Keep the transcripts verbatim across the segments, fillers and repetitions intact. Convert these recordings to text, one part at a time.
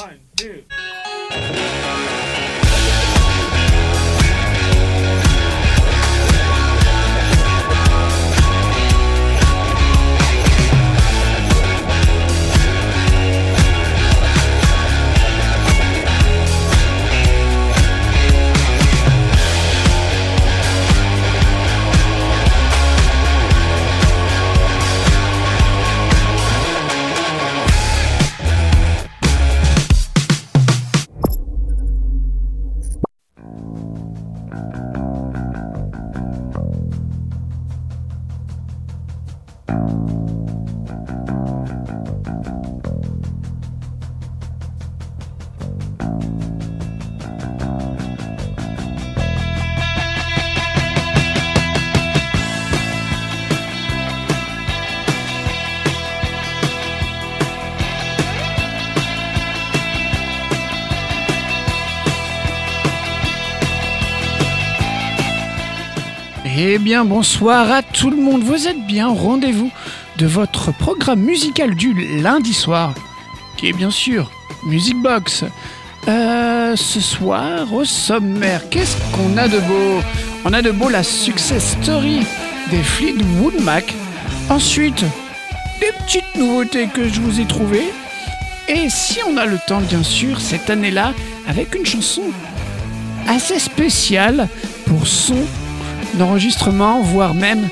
One, two. Eh bien, bonsoir à tout le monde, vous êtes bien au rendez-vous de votre programme musical du lundi soir, qui est bien sûr Music Box. Euh, ce soir, au sommaire, qu'est-ce qu'on a de beau ? On a de beau la success story des Fleetwood Mac. Ensuite, des petites nouveautés que je vous ai trouvées. Et si on a le temps, bien sûr, cette année-là, avec une chanson assez spéciale pour son d'enregistrement, voire même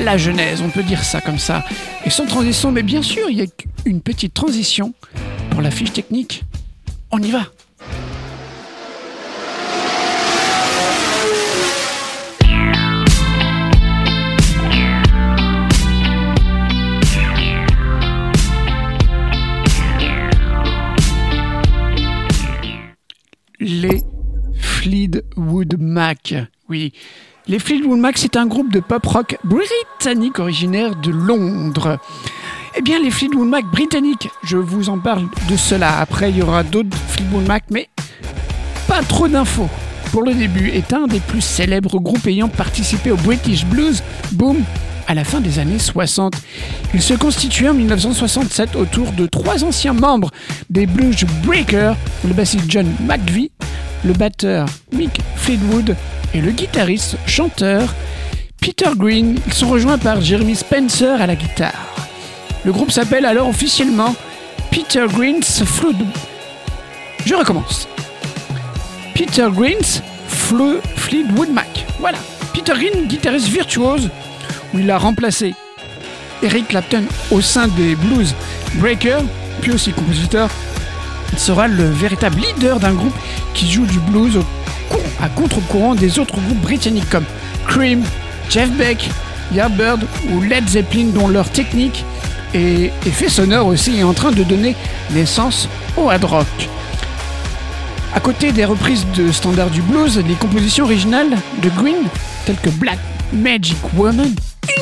la genèse, on peut dire ça comme ça. Et sans transition, mais bien sûr, il y a une petite transition pour la fiche technique. On y va. Les Fleetwood Mac, oui. Les Fleetwood Mac, c'est un groupe de pop-rock britannique originaire de Londres. Eh bien, les Fleetwood Mac britanniques, je vous en parle de cela. Après, il y aura d'autres Fleetwood Mac, mais pas trop d'infos. Pour le début, est un des plus célèbres groupes ayant participé au British Blues Boom à la fin des années soixante. Il se constituait en dix-neuf cent soixante-sept autour de trois anciens membres des Blues Breakers, le bassiste John McVie, le batteur Mick Fleetwood et le guitariste chanteur Peter Green. Ils sont rejoints par Jeremy Spencer à la guitare. Le groupe s'appelle alors officiellement Peter Green's Fleetwood. Je recommence. Peter Green's Fle- Fleetwood Mac. Voilà. Peter Green, guitariste virtuose, où il a remplacé Eric Clapton au sein des Blues Breakers, puis aussi compositeur. Il sera le véritable leader d'un groupe qui joue du blues au à contre-courant des autres groupes britanniques comme Cream, Jeff Beck, Yardbird ou Led Zeppelin, dont leur technique et effet sonore aussi est en train de donner naissance au hard rock. À côté des reprises de standards du blues, les compositions originales de Green, telles que Black Magic Woman,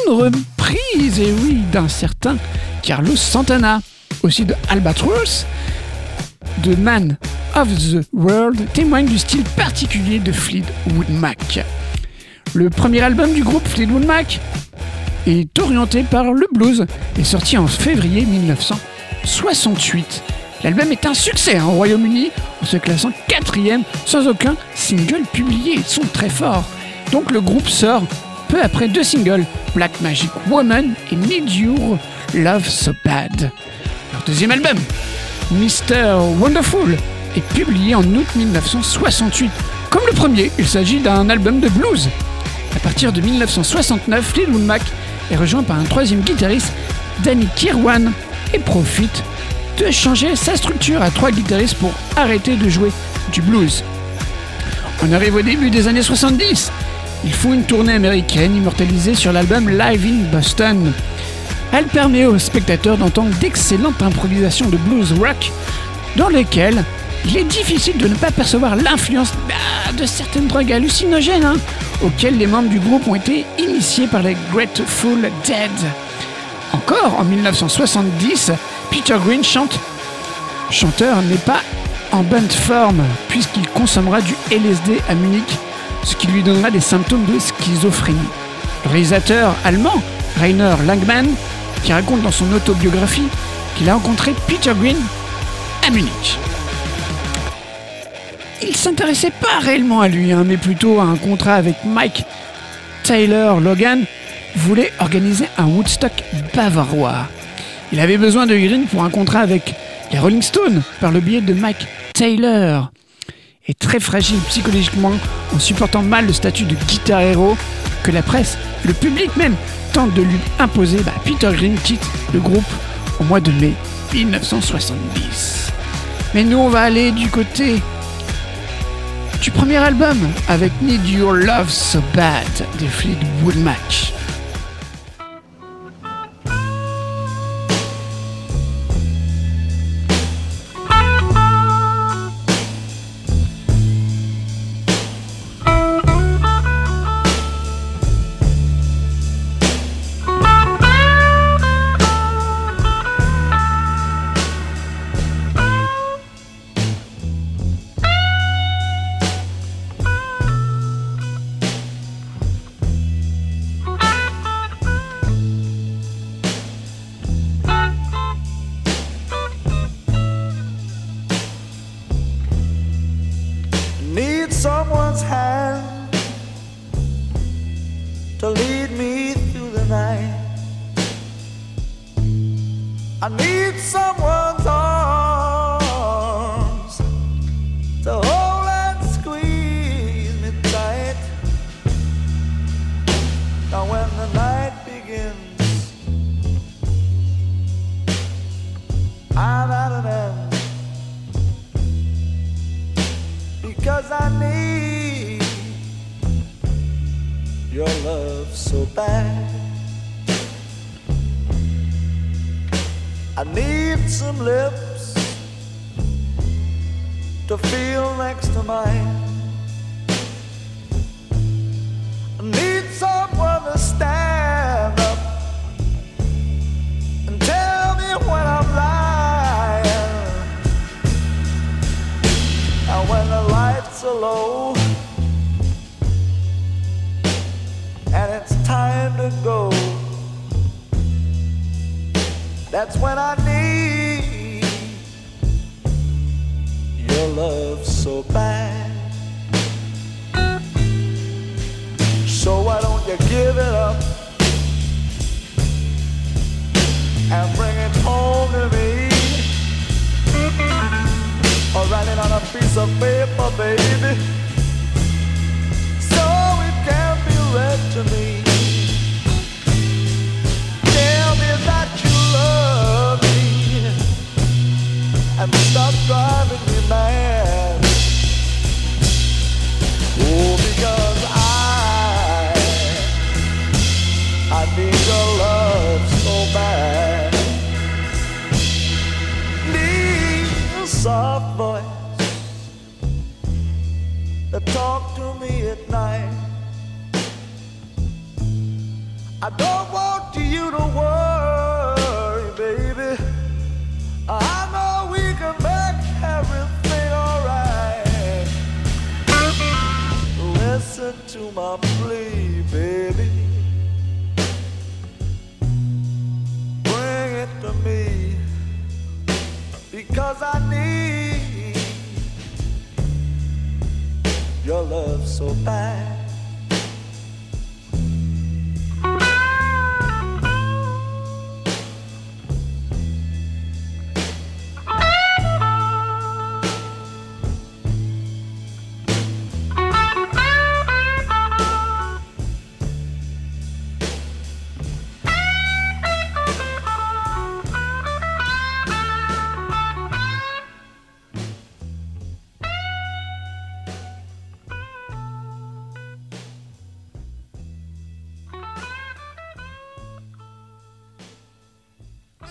une reprise, et oui, d'un certain Carlos Santana, aussi de Albatross, de Man of the World, témoigne du style particulier de Fleetwood Mac. Le premier album du groupe Fleetwood Mac est orienté par le blues et sorti en février dix-neuf cent soixante-huit. L'album est un succès hein, au Royaume-Uni, en se classant quatrième sans aucun single publié. Ils sont très forts. Donc le groupe sort peu après deux singles, Black Magic Woman et Need Your Love So Bad. Leur deuxième album, Mister Wonderful, est publié en août dix-neuf cent soixante-huit. Comme le premier, il s'agit d'un album de blues. À partir de dix-neuf cent soixante-neuf, Fleetwood Mac est rejoint par un troisième guitariste, Danny Kirwan, et profite de changer sa structure à trois guitaristes pour arrêter de jouer du blues. On arrive au début des années soixante-dix. Ils font une tournée américaine immortalisée sur l'album Live in Boston. Elle permet aux spectateurs d'entendre d'excellentes improvisations de blues rock dans lesquelles il est difficile de ne pas percevoir l'influence de certaines drogues hallucinogènes hein, auxquelles les membres du groupe ont été initiés par les Grateful Dead. Encore en dix-neuf cent soixante-dix, Peter Green, chante, chanteur, n'est pas en bonne forme puisqu'il consommera du L S D à Munich, ce qui lui donnera des symptômes de schizophrénie. Le réalisateur allemand Rainer Langmann, qui raconte dans son autobiographie qu'il a rencontré Peter Green à Munich. il ne s'intéressait pas réellement à lui, hein, mais plutôt à un contrat avec Mike Taylor. Logan voulait organiser un Woodstock bavarois. Il avait besoin de Green pour un contrat avec les Rolling Stones par le biais de Mike Taylor. Et très fragile psychologiquement, en supportant mal le statut de guitar hero que la presse, le public même, tente de lui imposer, bah, Peter Green quitte le groupe au mois de mai dix-neuf cent soixante-dix. Mais nous, on va aller du côté du premier album avec Need Your Love So Bad des Fleetwood Mac.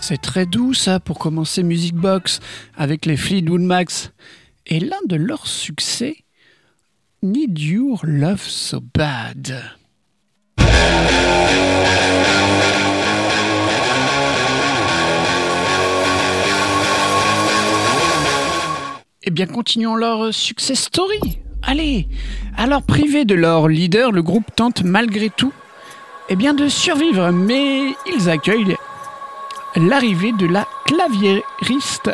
C'est très doux ça pour commencer Music Box avec les Fleetwood Mac et l'un de leurs succès, Need Your Love So Bad. Eh bien continuons leur success story. Allez, alors privé de leur leader, le groupe tente malgré tout eh bien, de survivre, mais ils accueillent l'arrivée de la claviériste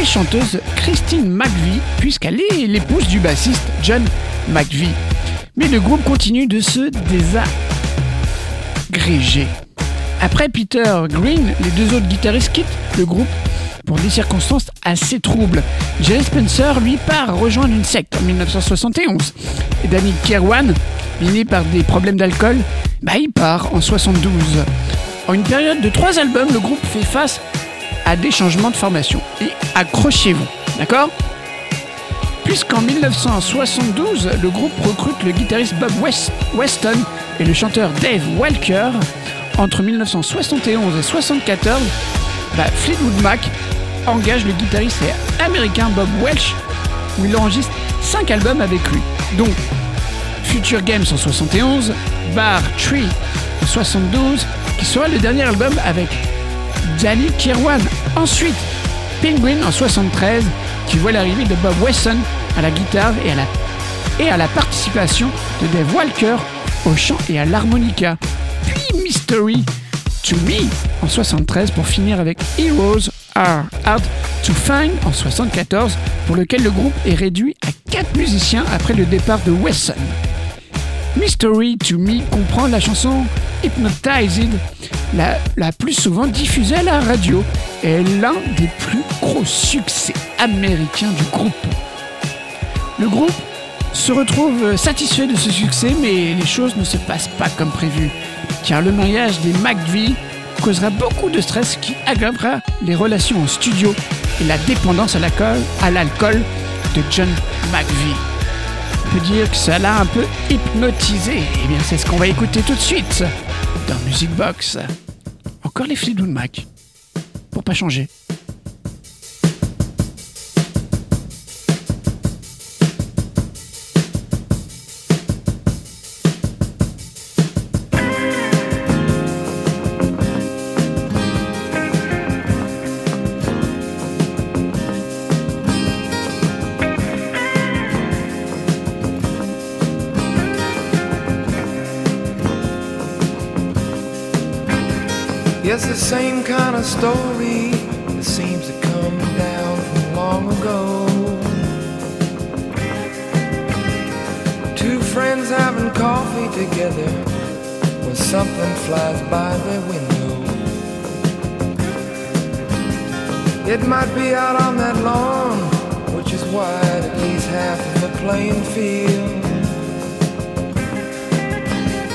et chanteuse Christine McVie, puisqu'elle est l'épouse du bassiste John McVie. Mais le groupe continue de se désagréger. Après Peter Green, les deux autres guitaristes quittent le groupe pour des circonstances assez troubles. Jeremy Spencer, lui, part rejoindre une secte en dix-neuf cent soixante et onze. Et Danny Kirwan, miné par des problèmes d'alcool, bah, il part en soixante-douze. En une période de trois albums, le groupe fait face à des changements de formation. Et accrochez-vous, d'accord ? Puisqu'en dix-neuf cent soixante-douze, le groupe recrute le guitariste Bob Weston et le chanteur Dave Walker. Entre dix-neuf cent soixante et onze et soixante-quatorze, bah, Fleetwood Mac engage le guitariste américain Bob Welch, où il enregistre cinq albums avec lui. Donc, Future Games en soixante et onze, Bar Tree en soixante-douze, qui sera le dernier album avec Danny Kirwan. Ensuite, Penguin en soixante-treize, qui voit l'arrivée de Bob Weston à la guitare et à la, et à la participation de Dave Walker au chant et à l'harmonica. Puis Mystery To Me en soixante-treize pour finir avec Heroes Are Hard To Find en soixante-quatorze, pour lequel le groupe est réduit à quatre musiciens après le départ de Wesson. Mystery To Me comprend la chanson Hypnotized, la, la plus souvent diffusée à la radio, et est l'un des plus gros succès américains du groupe. Le groupe se retrouve satisfait de ce succès, mais les choses ne se passent pas comme prévu, car le mariage des McVie causera beaucoup de stress qui aggravera les relations en studio et la dépendance à l'alcool, à l'alcool de John McVie. On peut dire que ça l'a un peu hypnotisé. Et bien c'est ce qu'on va écouter tout de suite dans Music Box. Encore les Fleetwood Mac, pour pas changer. It's the same kind of story that seems to come down from long ago. Two friends having coffee together when something flies by their window. It might be out on that lawn, which is wide at least half of the playing field,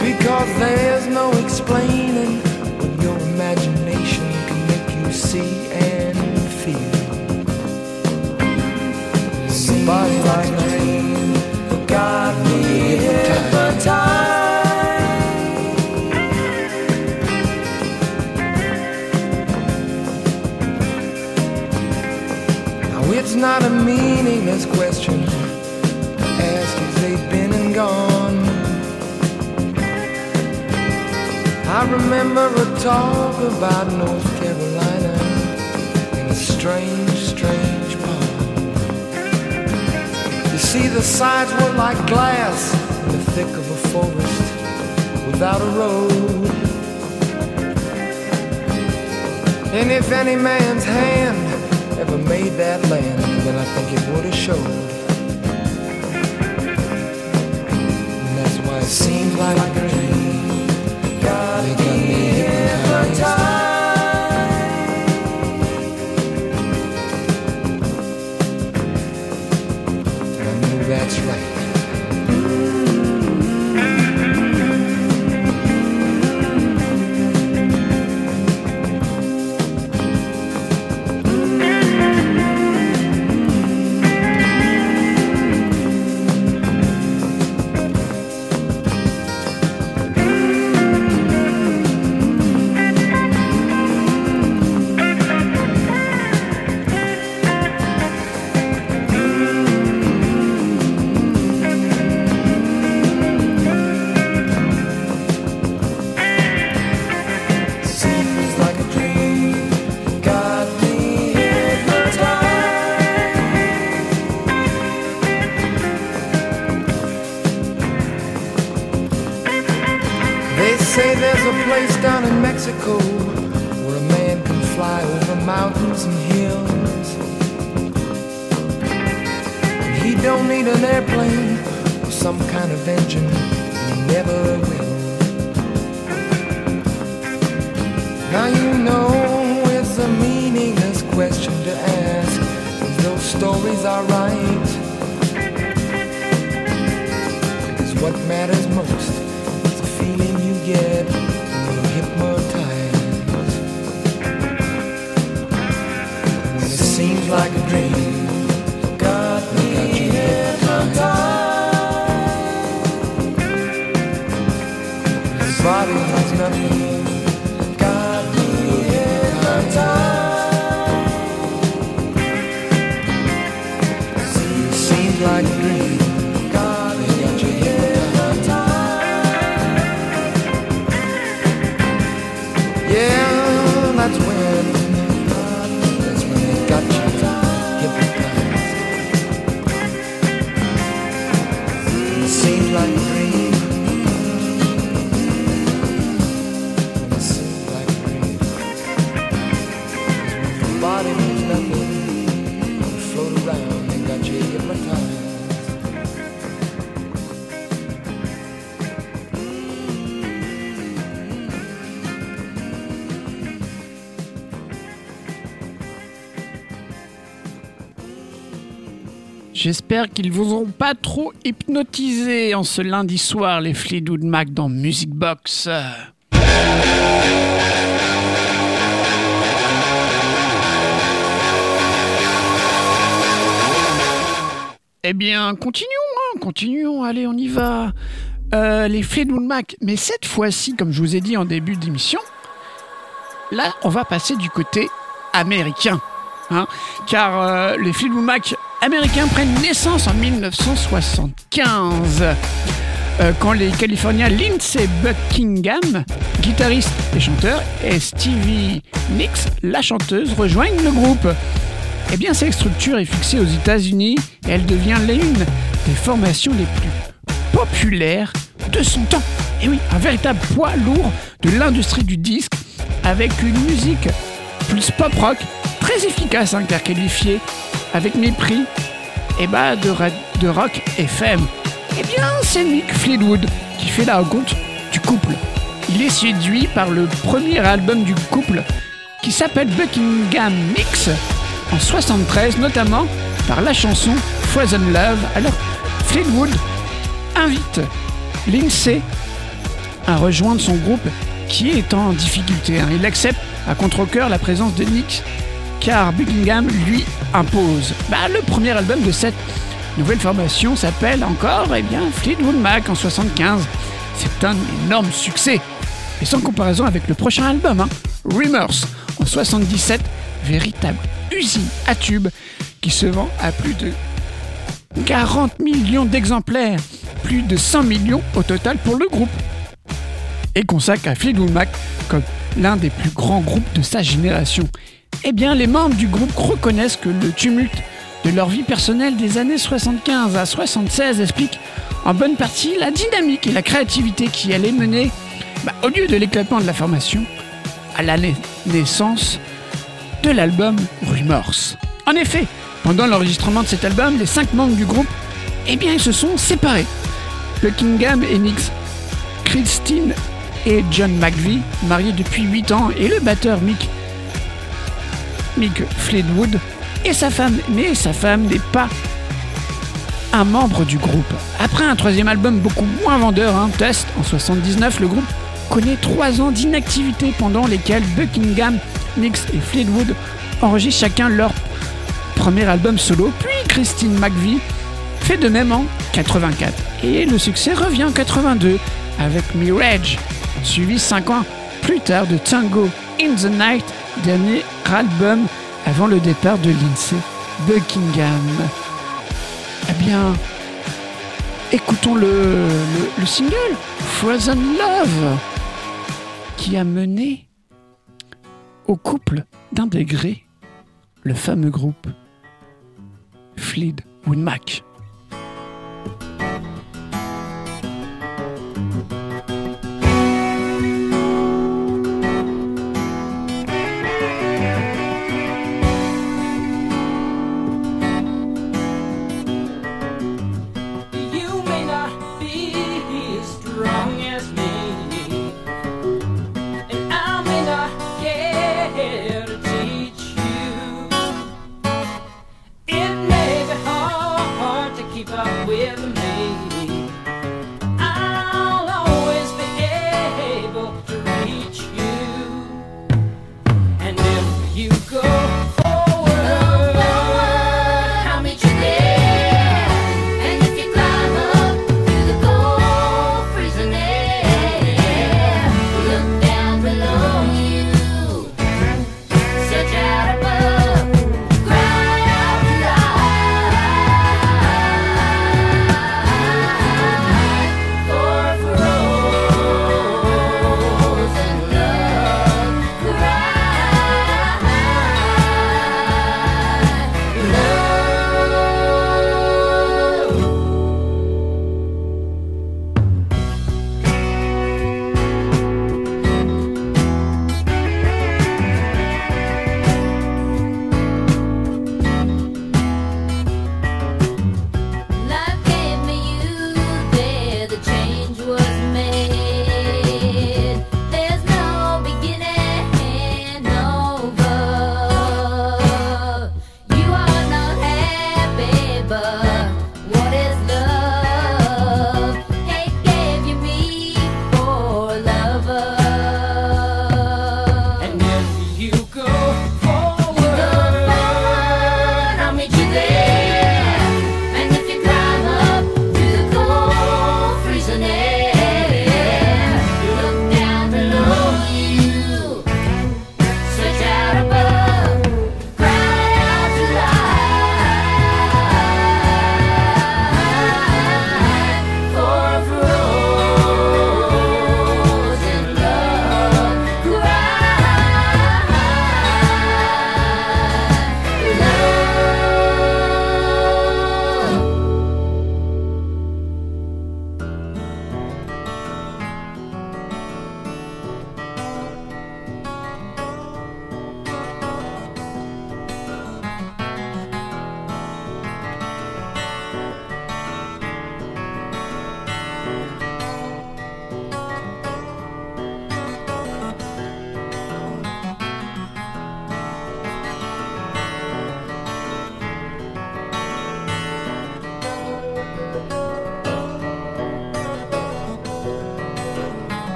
because there's no explaining. Your imagination can make you see and feel. Somebody like me forgot me hypnotized. Now it's not a meaningless question to ask if they've been and gone. I remember a talk about North Carolina in a strange, strange pond. You see, the sides were like glass in the thick of a forest without a road. And if any man's hand ever made that land, then I think it would have showed. And that's why it seems like a dream. Got me hypnotized. I know that's right. Mexico, where a man can fly over mountains and hills. don't need an airplane or some kind of engine, and he never will. Now you know it's a meaningless question to ask, 'cause those stories are right, 'cause what matters most is the feeling you get when you're hypnotized, when it seems like a dream. His body means nothing. Got me hypnotized. It seems like a dream. Got me hypnotized. Yeah, that's when. That's when they got you hypnotized. Like a dream. It seems like a dream. Your body means nothing. You float around and got you hypnotized. J'espère qu'ils vous auront pas trop hypnotisé en ce lundi soir, les Fleetwood Mac dans Music Box. Eh bien, continuons, hein, continuons, allez, on y va. Euh, les Fleetwood Mac, mais cette fois-ci, comme je vous ai dit en début d'émission, là, on va passer du côté américain. Hein, car euh, les Fleetwood Mac américains prennent naissance en mille neuf cent soixante-quinze, euh, quand les Californiens Lindsey Buckingham, guitariste et chanteur, et Stevie Nicks, la chanteuse, rejoignent le groupe. Eh bien, cette structure est fixée aux États-Unis et elle devient l'une des formations les plus populaires de son temps. Et oui, un véritable poids lourd de l'industrie du disque, avec une musique plus pop-rock très efficace, hein, car qualifiée avec mépris, et bah de, ra- de rock F M. Eh bien, c'est Mick Fleetwood qui fait la rencontre du couple. Il est séduit par le premier album du couple, qui s'appelle Buckingham Nicks, en soixante-treize, notamment par la chanson Frozen Love. Alors, Fleetwood invite Lindsey à rejoindre son groupe qui est en difficulté. Hein. Il accepte à contre-cœur la présence de Nicks, car Buckingham lui impose. Bah, le premier album de cette nouvelle formation s'appelle encore eh bien, Fleetwood Mac en soixante-quinze. C'est un énorme succès, et sans comparaison avec le prochain album, hein, Rumours en soixante-dix-sept, véritable usine à tubes qui se vend à plus de quarante millions d'exemplaires, plus de cent millions au total pour le groupe, et consacre à Fleetwood Mac comme l'un des plus grands groupes de sa génération. Eh bien, les membres du groupe reconnaissent que le tumulte de leur vie personnelle des années soixante-quinze à soixante-seize explique en bonne partie la dynamique et la créativité qui allait mener, bah, au lieu de l'éclatement de la formation, à la naissance de l'album Rumours. En effet, pendant l'enregistrement de cet album, les cinq membres du groupe, eh bien, ils se sont séparés. Buckingham et Nicks, Christine et John McVie, mariés depuis huit ans, et le batteur Mick Mick Fleetwood et sa femme, mais sa femme n'est pas un membre du groupe. Après un troisième album beaucoup moins vendeur, hein, Test, en soixante-dix-neuf, le groupe connaît trois ans d'inactivité pendant lesquels Buckingham, Nicks et Fleetwood enregistrent chacun leur premier album solo, puis Christine McVie fait de même en quatre-vingt-quatre. Et le succès revient en quatre-vingt-deux avec Mirage, suivi cinq ans plus tard de Tango in the Night, dernier album avant le départ de Lindsey Buckingham. Eh bien, écoutons le, le, le single Frozen Love qui a mené au couple d'intégrer le fameux groupe Fleetwood Mac. you go forward. How much you dare, and if you climb up to the cold freezing air, look down below you, search out above, cry out loud for frozen love. Cry.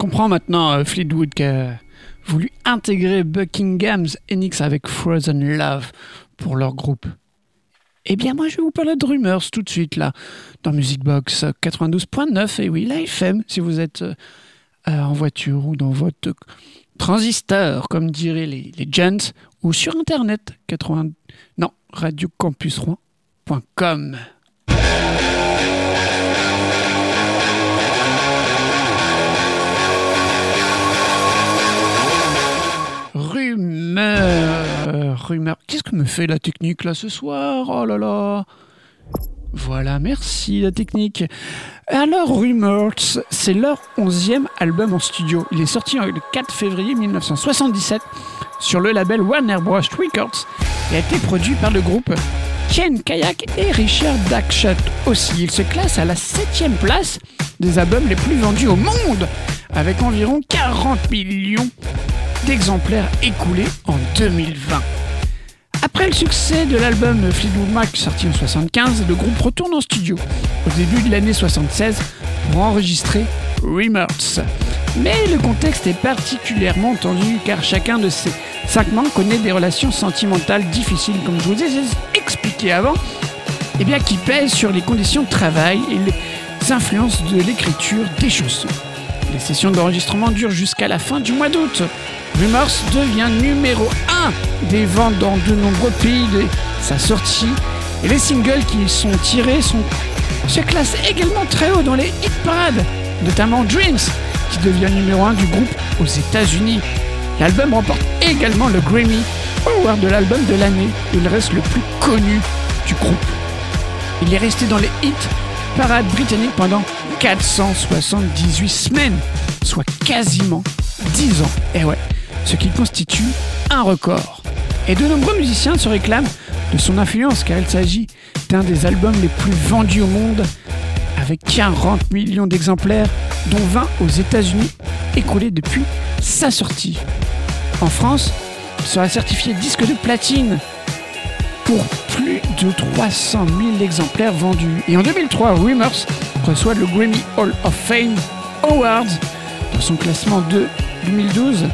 comprends maintenant Fleetwood qui a voulu intégrer Buckingham Nicks avec Frozen Love pour leur groupe. Eh bien, moi, je vais vous parler de Rumours tout de suite, là, dans Music Box quatre-vingt-douze point neuf, et oui, la F M, si vous êtes euh, en voiture ou dans votre transistor, comme diraient les, les gents, ou sur Internet, quatre-vingts... non, radio campus rouen point com. Rumeur, rumeur. Qu'est-ce que me fait la technique là ce soir? Oh là là. Voilà, merci la technique. Alors Rumours, c'est leur onzième album en studio. Il est sorti le quatre février mille neuf cent soixante-dix-sept sur le label Warner Bros Records et a été produit par le groupe Ken Kayak et Richard Dackshut aussi. Il se classe à la septième place des albums les plus vendus au monde avec environ quarante millions d'exemplaires écoulés en deux mille vingt. Après le succès de l'album Fleetwood Mac sorti en soixante-quinze, le groupe retourne en studio au début de l'année soixante-seize pour enregistrer Rumours. Mais le contexte est particulièrement tendu car chacun de ces cinq membres connaît des relations sentimentales difficiles, comme je vous ai expliqué avant, et bien qui pèsent sur les conditions de travail et les influences de l'écriture des chansons. Les sessions d'enregistrement durent jusqu'à la fin du mois d'août. Rumours devient numéro un des ventes dans de nombreux pays dès sa sortie et les singles qui y sont tirés sont, se classent également très haut dans les hit parades, notamment Dreams qui devient numéro un du groupe aux États-Unis. L'album remporte également le Grammy Award de l'album de l'année. Il reste le plus connu du groupe. Il est resté dans les hit parades britanniques pendant quatre cent soixante-dix-huit semaines, soit quasiment dix ans, et ouais, ce qui constitue un record. Et de nombreux musiciens se réclament de son influence car il s'agit d'un des albums les plus vendus au monde avec quarante millions d'exemplaires, dont vingt aux États-Unis écoulés depuis sa sortie. En France, il sera certifié disque de platine pour plus de trois cent mille exemplaires vendus. Et en deux mille trois, Rumours reçoit le Grammy Hall of Fame Awards. Dans son classement de deux mille douze,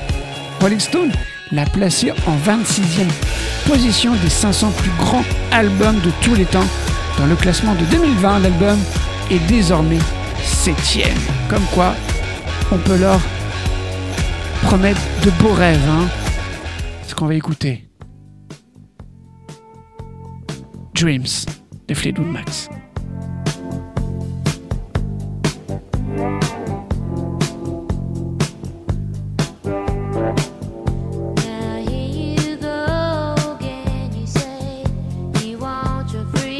Rolling Stone l'a placé en vingt-sixième position des cinq cents plus grands albums de tous les temps. Dans le classement de deux mille vingt, l'album est désormais septième. Comme quoi, on peut leur promettre de beaux rêves, hein. Ce qu'on va écouter. Dreams de Fleetwood Mac. Feel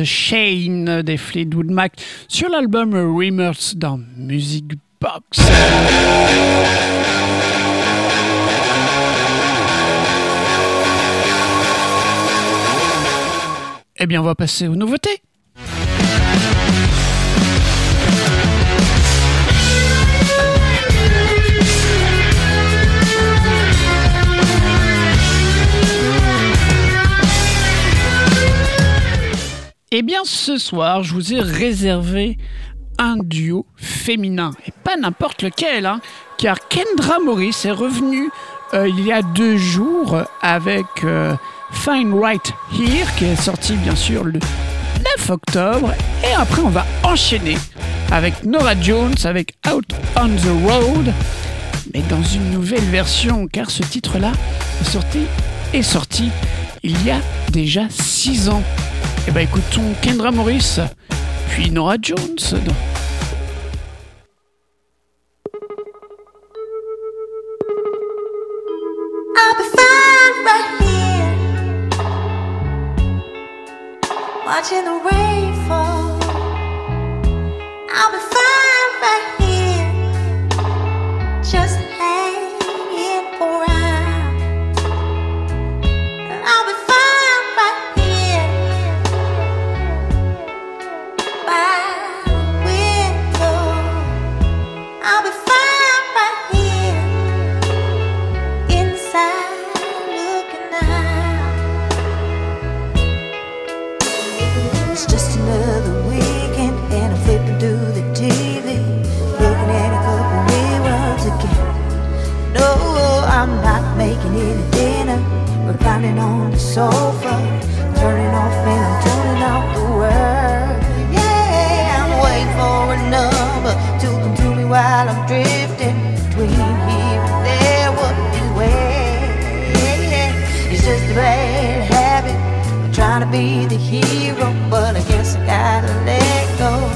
The Shane des Fleetwood Mac sur l'album Rumours dans Music Box. Eh bien, on va passer aux nouveautés. Eh bien, ce soir, je vous ai réservé un duo féminin, et pas n'importe lequel, hein, car Kendra Morris est revenue euh, il y a deux jours avec euh, Fine Right Here, qui est sorti bien sûr le neuf octobre, et après on va enchaîner avec Norah Jones, avec Out on the Road, mais dans une nouvelle version, car ce titre-là est sorti, est sorti il y a déjà six ans. Eh ben écoutons Kendra Morris, puis Norah Jones. I'll be fine right here, watching the rain fall. I'll be fine right here, just hanging around. I'll be fine right here. I'll be fine right here, inside looking out. It's just another weekend, and I'm flipping through the T V, looking at a couple reruns again. No, I'm not making any dinner, reclining on the sofa, turning off and I'm turning out the world. Yeah, I'm waiting for a number to come to me while I'm drifting between here and there, what is way? It's just a bad habit. I'm trying to be the hero, but I guess I gotta let go.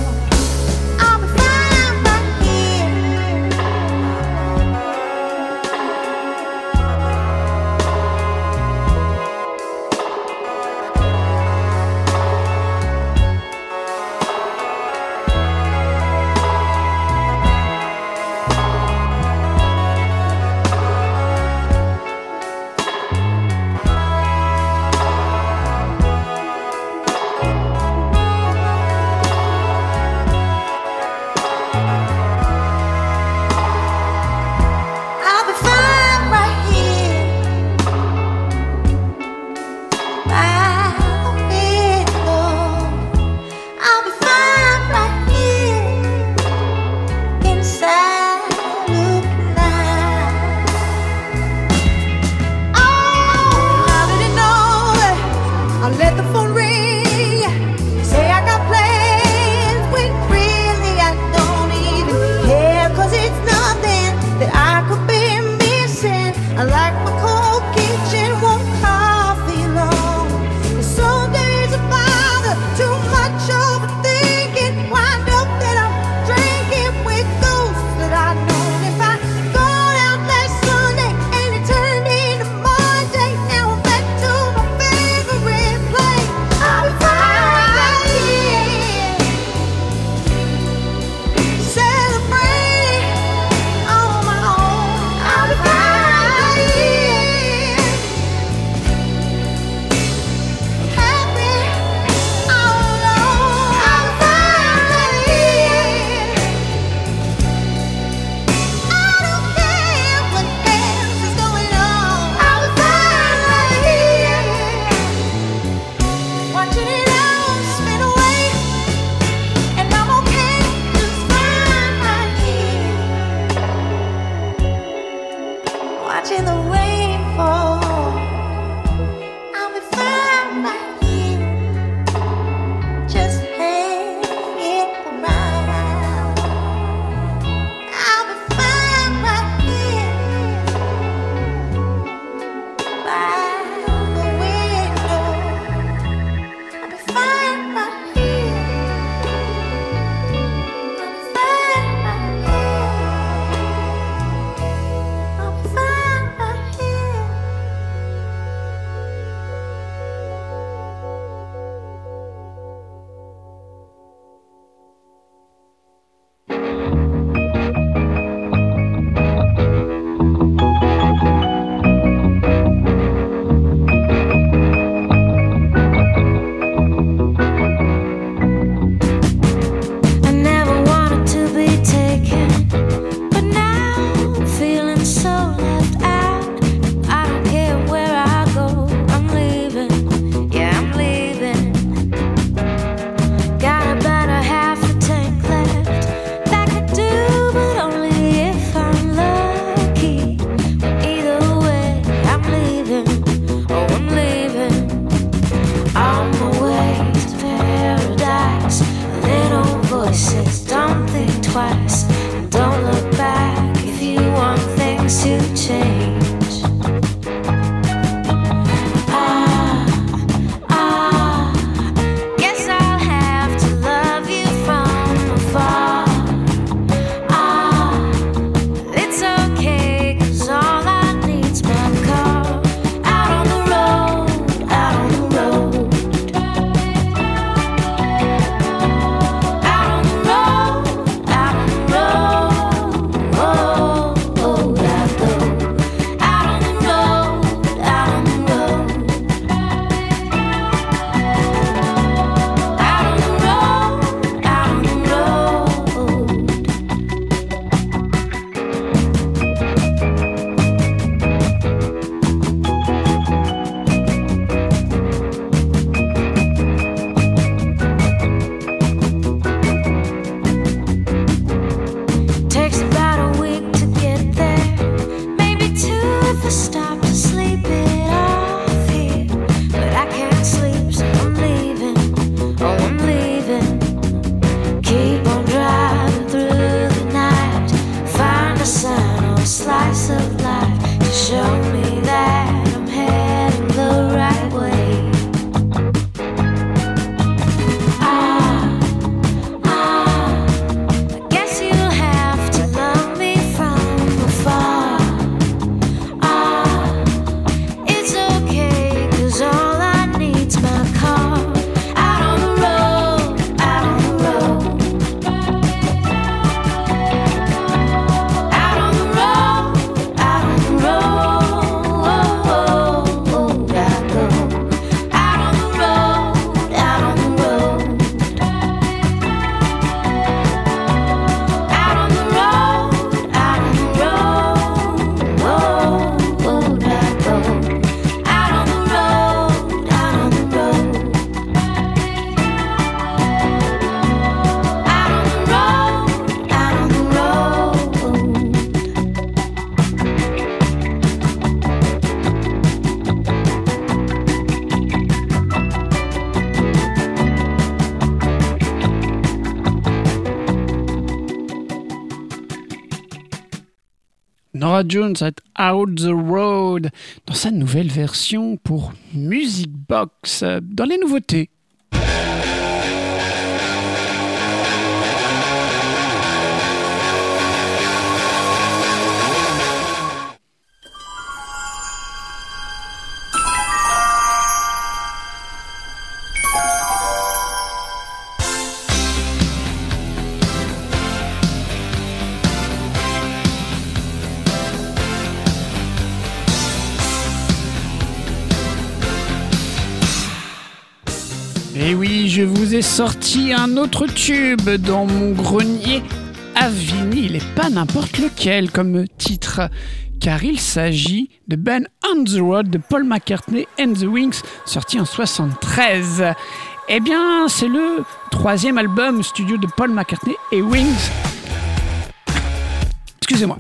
choices, don't think twice, and don't look back if you want things to change. Ah, ah, guess I'll have to love you from afar. Ah, it's okay, 'cause all I need's my car. Out on the road, out on the road. Out on the road, out on the road. Oh, oh, I go. Out on the road, out on the road. Out on the road, out on the road. Takes about a week to get there, maybe two if I stop to sleep it off here. But I can't sleep, so I'm leaving. Oh, I'm leaving. Keep on driving through the night. Find a sign or a slice of life to show me that I'm heading the right way. Ah, ah. Guess you have to love me from afar. Ah, it's okay, 'cause all I need's my car. Out on the road, out on the road. Out on the road, out on the road. I go. Out on the road, out on the road. Out on the road, out on the road. I go. Out on the road, out on the road. Out on the road, out on the road. Norah Jones at Out the Road dans sa nouvelle version pour Music Box euh, dans les nouveautés. Et oui, je vous ai sorti un autre tube dans mon grenier à vinyle, et pas n'importe lequel comme titre, car il s'agit de Band on the Run de Paul McCartney and the Wings, sorti en soixante-treize. Eh bien, c'est le troisième album studio de Paul McCartney et Wings, excusez-moi,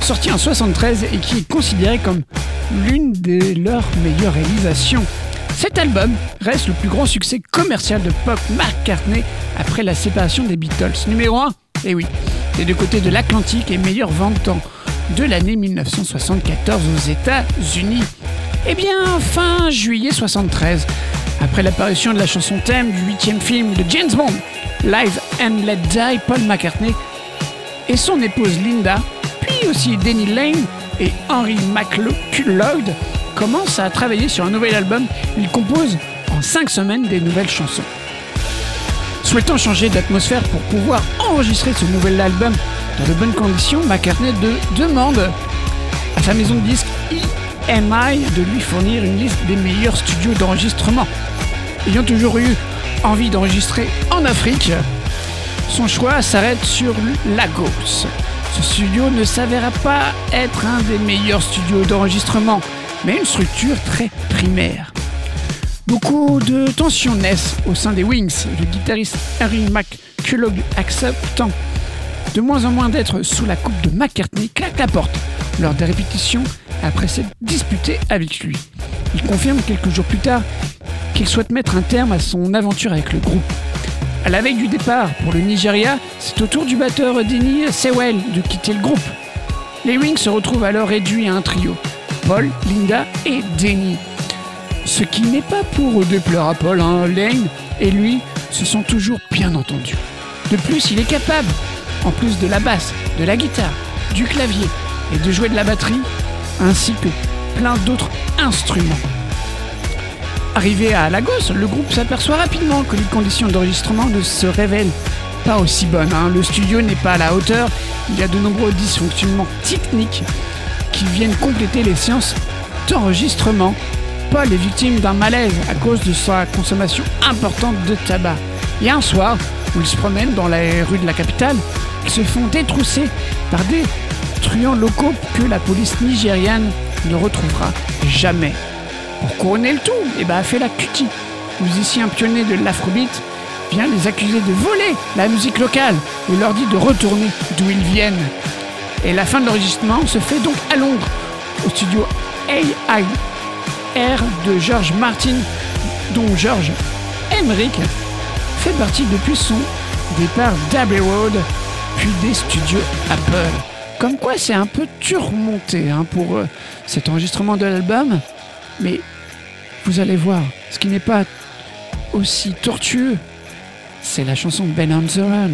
sorti en soixante-treize et qui est considéré comme l'une de leurs meilleures réalisations. Cet album reste le plus grand succès commercial de Paul McCartney après la séparation des Beatles. Numéro un, eh oui, des deux côtés de l'Atlantique et meilleure vente de l'année dix-neuf cent soixante-quatorze aux États-Unis. Eh bien, fin juillet soixante-treize, après l'apparition de la chanson thème du huitième film de James Bond, Live and Let Die, Paul McCartney et son épouse Linda, puis aussi Denny Laine et Henry McCullough, commence à travailler sur un nouvel album. Il compose en cinq semaines des nouvelles chansons. Souhaitant changer d'atmosphère pour pouvoir enregistrer ce nouvel album dans de bonnes conditions, McCartney de demande à sa maison de disques E M I de lui fournir une liste des meilleurs studios d'enregistrement. Ayant toujours eu envie d'enregistrer en Afrique, son choix s'arrête sur Lagos. Ce studio ne s'avéra pas être un des meilleurs studios d'enregistrement, mais une structure très primaire. Beaucoup de tensions naissent au sein des Wings, le guitariste Henry McCullough acceptant de moins en moins d'être sous la coupe de McCartney, claque la porte lors des répétitions après s'être disputé avec lui. Il confirme quelques jours plus tard qu'il souhaite mettre un terme à son aventure avec le groupe. À la veille du départ pour le Nigeria, c'est au tour du batteur Denny Sewell de quitter le groupe. Les Wings se retrouvent alors réduits à un trio, Paul, Linda et Denny. Ce qui n'est pas pour eux de pleurer à Paul, hein. Laine et lui se sont toujours bien entendus. De plus, il est capable, en plus de la basse, de la guitare, du clavier et de jouer de la batterie, ainsi que plein d'autres instruments. Arrivé à Lagos, le groupe s'aperçoit rapidement que les conditions d'enregistrement ne se révèlent pas aussi bonnes. Hein. Le studio n'est pas à la hauteur, il y a de nombreux dysfonctionnements techniques qui viennent compléter les séances d'enregistrement. Paul est victime d'un malaise à cause de sa consommation importante de tabac. Et un soir, où ils se promènent dans les rues de la capitale, ils se font détrousser par des truands locaux que la police nigériane ne retrouvera jamais. Pour couronner le tout, et bah Fela Kuti, musicien pionnier de l'afrobeat, vient les accuser de voler la musique locale et leur dit de retourner d'où ils viennent. Et la fin de l'enregistrement se fait donc à Londres, au studio A I R de George Martin, dont George Emerick fait partie depuis son départ d'Abbey Road, puis des studios Apple. Comme quoi c'est un peu tourmenté hein, pour euh, cet enregistrement de l'album, mais vous allez voir, ce qui n'est pas aussi tortueux, c'est la chanson Band on the Run.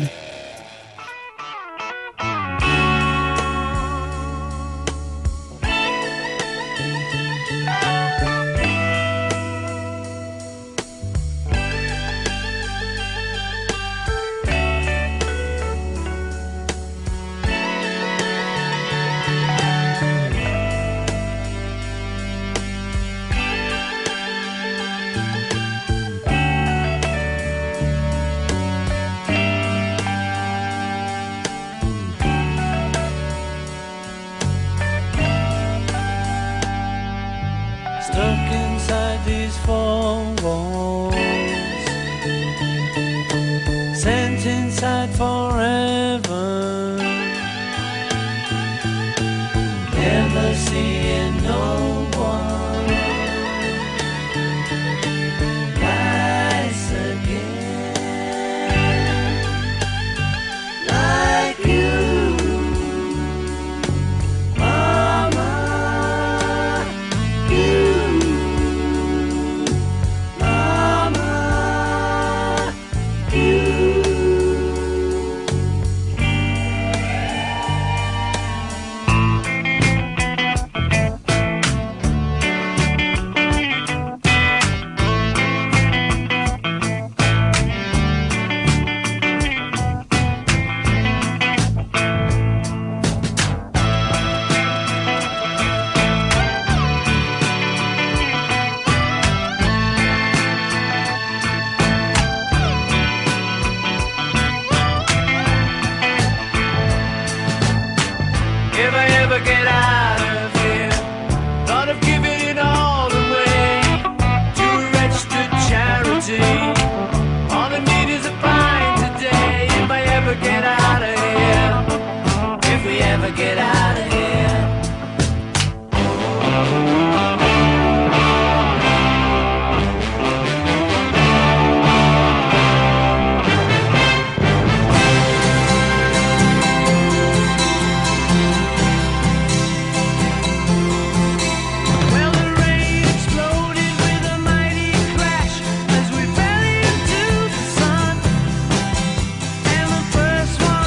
First one.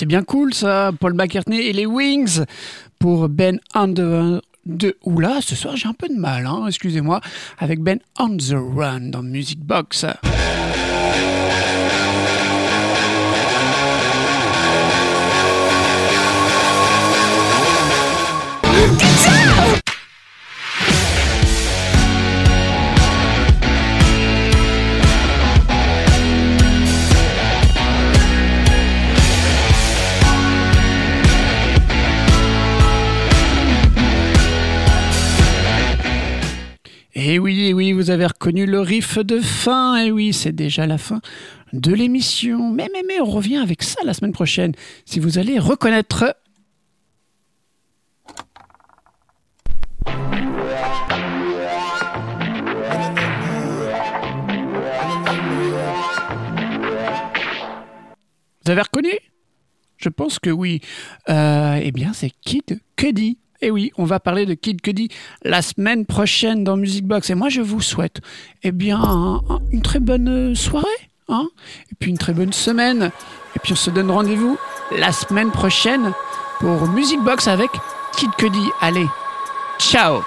c'est bien cool ça, Paul McCartney et les Wings pour Band on the Run. De... Oula, ce soir j'ai un peu de mal, hein, excusez-moi, avec Band on the Run dans Music Box. Et oui, et oui, vous avez reconnu le riff de fin, et oui, c'est déjà la fin de l'émission. Mais, mais, mais, on revient avec ça la semaine prochaine, si vous allez reconnaître... Vous avez reconnu ? Je pense que oui. Euh, eh bien, c'est Kid Cudi. Et oui, on va parler de Kid Cudi la semaine prochaine dans Music Box. Et moi, je vous souhaite eh bien, un, un, une très bonne soirée, hein, et puis une très bonne semaine. Et puis, on se donne rendez-vous la semaine prochaine pour Music Box avec Kid Cudi. Allez, ciao!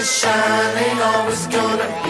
always shining, always gonna be.